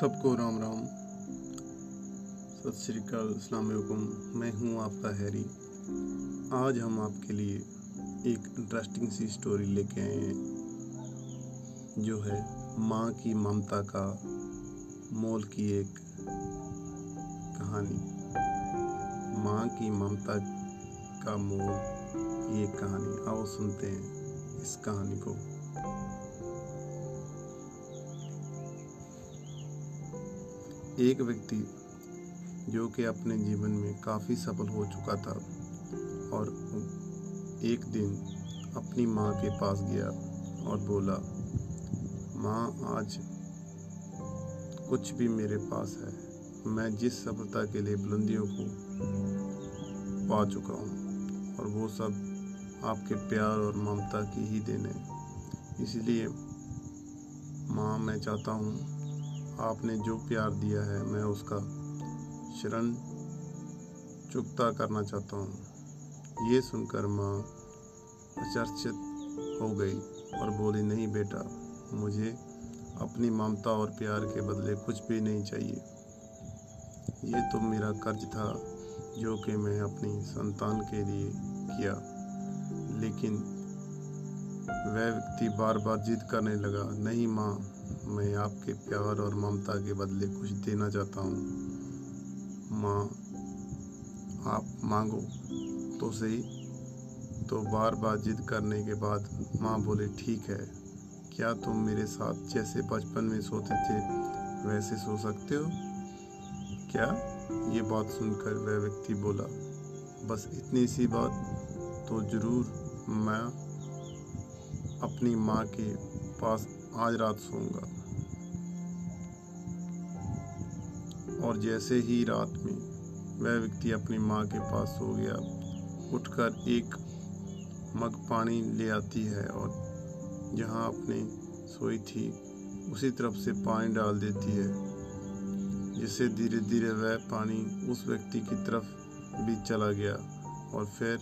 सबको राम राम, सत श्री अकाल, अस्सलाम वालेकुम। मैं हूँ आपका हैरी। आज हम आपके लिए एक इंटरेस्टिंग सी स्टोरी लेके आए हैं, जो है माँ की ममता का मोल की एक कहानी। माँ की ममता का मोल की एक कहानी। आओ सुनते हैं इस कहानी को। एक व्यक्ति जो कि अपने जीवन में काफ़ी सफल हो चुका था और एक दिन अपनी माँ के पास गया और बोला, माँ आज कुछ भी मेरे पास है, मैं जिस सफलता के लिए बुलंदियों को पा चुका हूँ और वो सब आपके प्यार और ममता की ही देन है। इसलिए माँ, मैं चाहता हूँ आपने जो प्यार दिया है मैं उसका ऋण चुकता करना चाहता हूँ। ये सुनकर माँ आश्चर्यचकित हो गई और बोली, नहीं बेटा, मुझे अपनी ममता और प्यार के बदले कुछ भी नहीं चाहिए। ये तो मेरा कर्ज था जो कि मैं अपनी संतान के लिए किया। लेकिन वह व्यक्ति बार बार जिद करने लगा, नहीं माँ, मैं आपके प्यार और ममता के बदले कुछ देना चाहता हूँ। माँ, आप मांगो तो सही। तो बार बार जिद करने के बाद माँ बोले, ठीक है, क्या तुम मेरे साथ जैसे बचपन में सोते थे वैसे सो सकते हो क्या? ये बात सुनकर वह व्यक्ति बोला, बस इतनी सी बात तो ज़रूर मैं अपनी माँ के पास आज रात सोऊंगा। और जैसे ही रात में वह व्यक्ति अपनी माँ के पास सो गया, उठकर एक मग पानी ले आती है और जहाँ अपने सोई थी उसी तरफ से पानी डाल देती है, जिससे धीरे धीरे वह पानी उस व्यक्ति की तरफ भी चला गया और फिर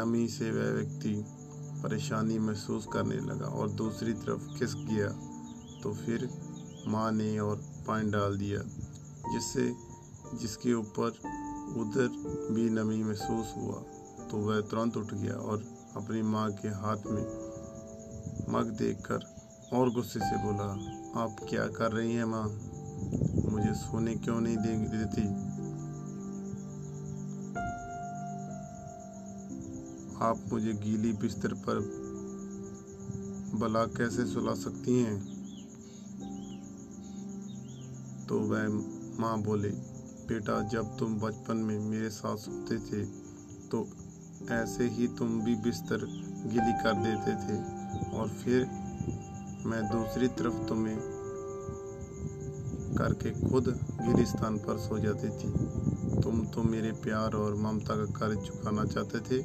नमी से वह व्यक्ति परेशानी महसूस करने लगा और दूसरी तरफ खिसक गया। तो फिर माँ ने और पानी डाल दिया, जिससे जिसके ऊपर उधर भी नमी महसूस हुआ। तो वह तुरंत उठ गया और अपनी माँ के हाथ में मग देखकर और गुस्से से बोला, आप क्या कर रही हैं माँ, मुझे सोने क्यों नहीं देती? आप मुझे गीली बिस्तर पर भला कैसे सुला सकती हैं? तो वह माँ बोले, बेटा, जब तुम बचपन में मेरे साथ सोते थे तो ऐसे ही तुम भी बिस्तर गीली कर देते थे और फिर मैं दूसरी तरफ तुम्हें करके खुद गीले स्थान पर सो जाती थी। तुम तो मेरे प्यार और ममता का कर्ज चुकाना चाहते थे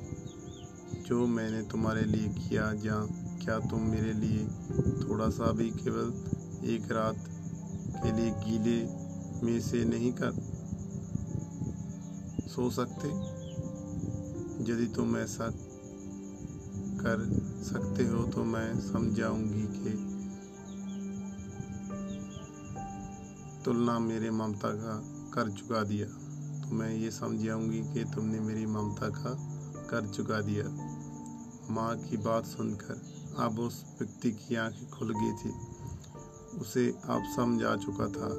जो मैंने तुम्हारे लिए किया। जहाँ क्या तुम मेरे लिए थोड़ा सा भी केवल एक रात के लिए गीले में से नहीं कर सो सकते? यदि तुम ऐसा कर सकते हो तो मैं समझाऊंगी कि तुलना मेरे ममता का कर चुका दिया। तो मैं ये समझाऊंगी कि तुमने मेरी ममता का कर चुका दिया। माँ की बात सुनकर अब उस व्यक्ति की आंखें खुल गई थी। उसे अब समझ आ चुका था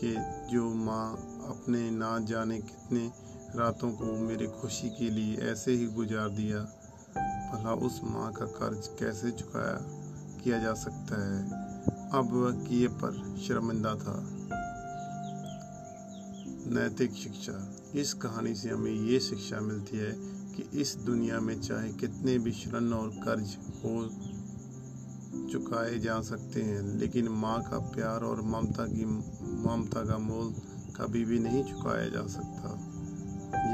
कि जो माँ अपने ना जाने कितने रातों को मेरी खुशी के लिए ऐसे ही गुजार दिया, भला उस माँ का कर्ज कैसे चुकाया किया जा सकता है। अब वह किए पर शर्मिंदा था। नैतिक शिक्षा। इस कहानी से हमें ये शिक्षा मिलती है कि इस दुनिया में चाहे कितने भी ऋण और कर्ज हो चुकाए जा सकते हैं, लेकिन माँ का प्यार और ममता का मोल कभी भी नहीं चुकाया जा सकता।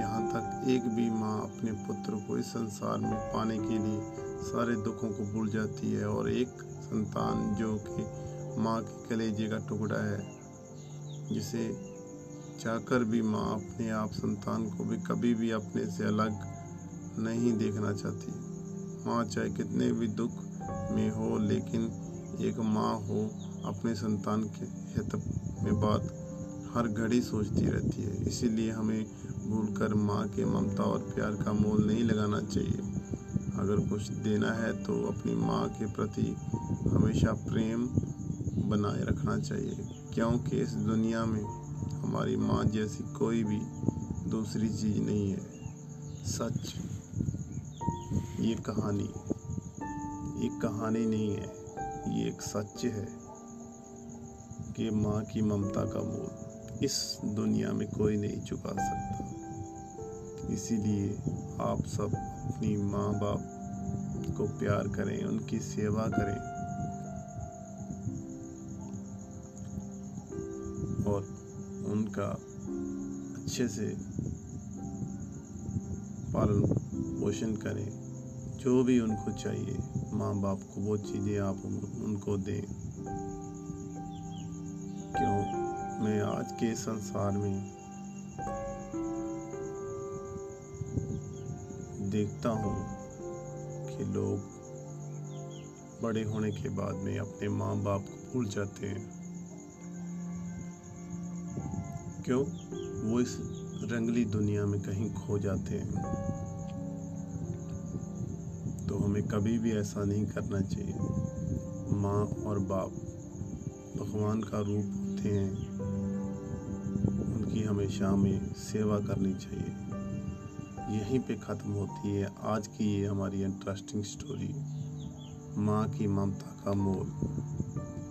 यहाँ तक एक भी माँ अपने पुत्र को इस संसार में पाने के लिए सारे दुखों को भूल जाती है और एक संतान जो कि माँ के कलेजे का टुकड़ा है, जिसे चाहकर भी माँ अपने आप संतान को भी कभी भी अपने से अलग नहीं देखना चाहती। माँ चाहे कितने भी दुख में हो, लेकिन एक माँ हो अपने संतान के है तब ये बात हर घड़ी सोचती रहती है। इसीलिए हमें भूलकर माँ के ममता और प्यार का मोल नहीं लगाना चाहिए। अगर कुछ देना है तो अपनी माँ के प्रति हमेशा प्रेम बनाए रखना चाहिए, क्योंकि इस दुनिया में हमारी माँ जैसी कोई भी दूसरी चीज़ नहीं है। सच, ये कहानी एक कहानी नहीं है, ये एक सच है कि माँ की ममता का मोल इस दुनिया में कोई नहीं चुका सकता। इसीलिए आप सब अपनी माँ बाप को प्यार करें, उनकी सेवा करें और उनका अच्छे से पालन पोषण करें। जो भी उनको चाहिए माँ बाप को वो चीज़ें आप उनको दें, क्यों मैं आज के संसार में देखता हूँ कि लोग बड़े होने के बाद में अपने माँ बाप को भूल जाते हैं। क्यों? वो इस रंगली दुनिया में कहीं खो जाते हैं। तो हमें कभी भी ऐसा नहीं करना चाहिए। माँ और बाप भगवान का रूप होते हैं, उनकी हमेशा हमें सेवा करनी चाहिए। यहीं पे ख़त्म होती है आज की ये हमारी इंटरेस्टिंग स्टोरी, माँ की ममता का मोल।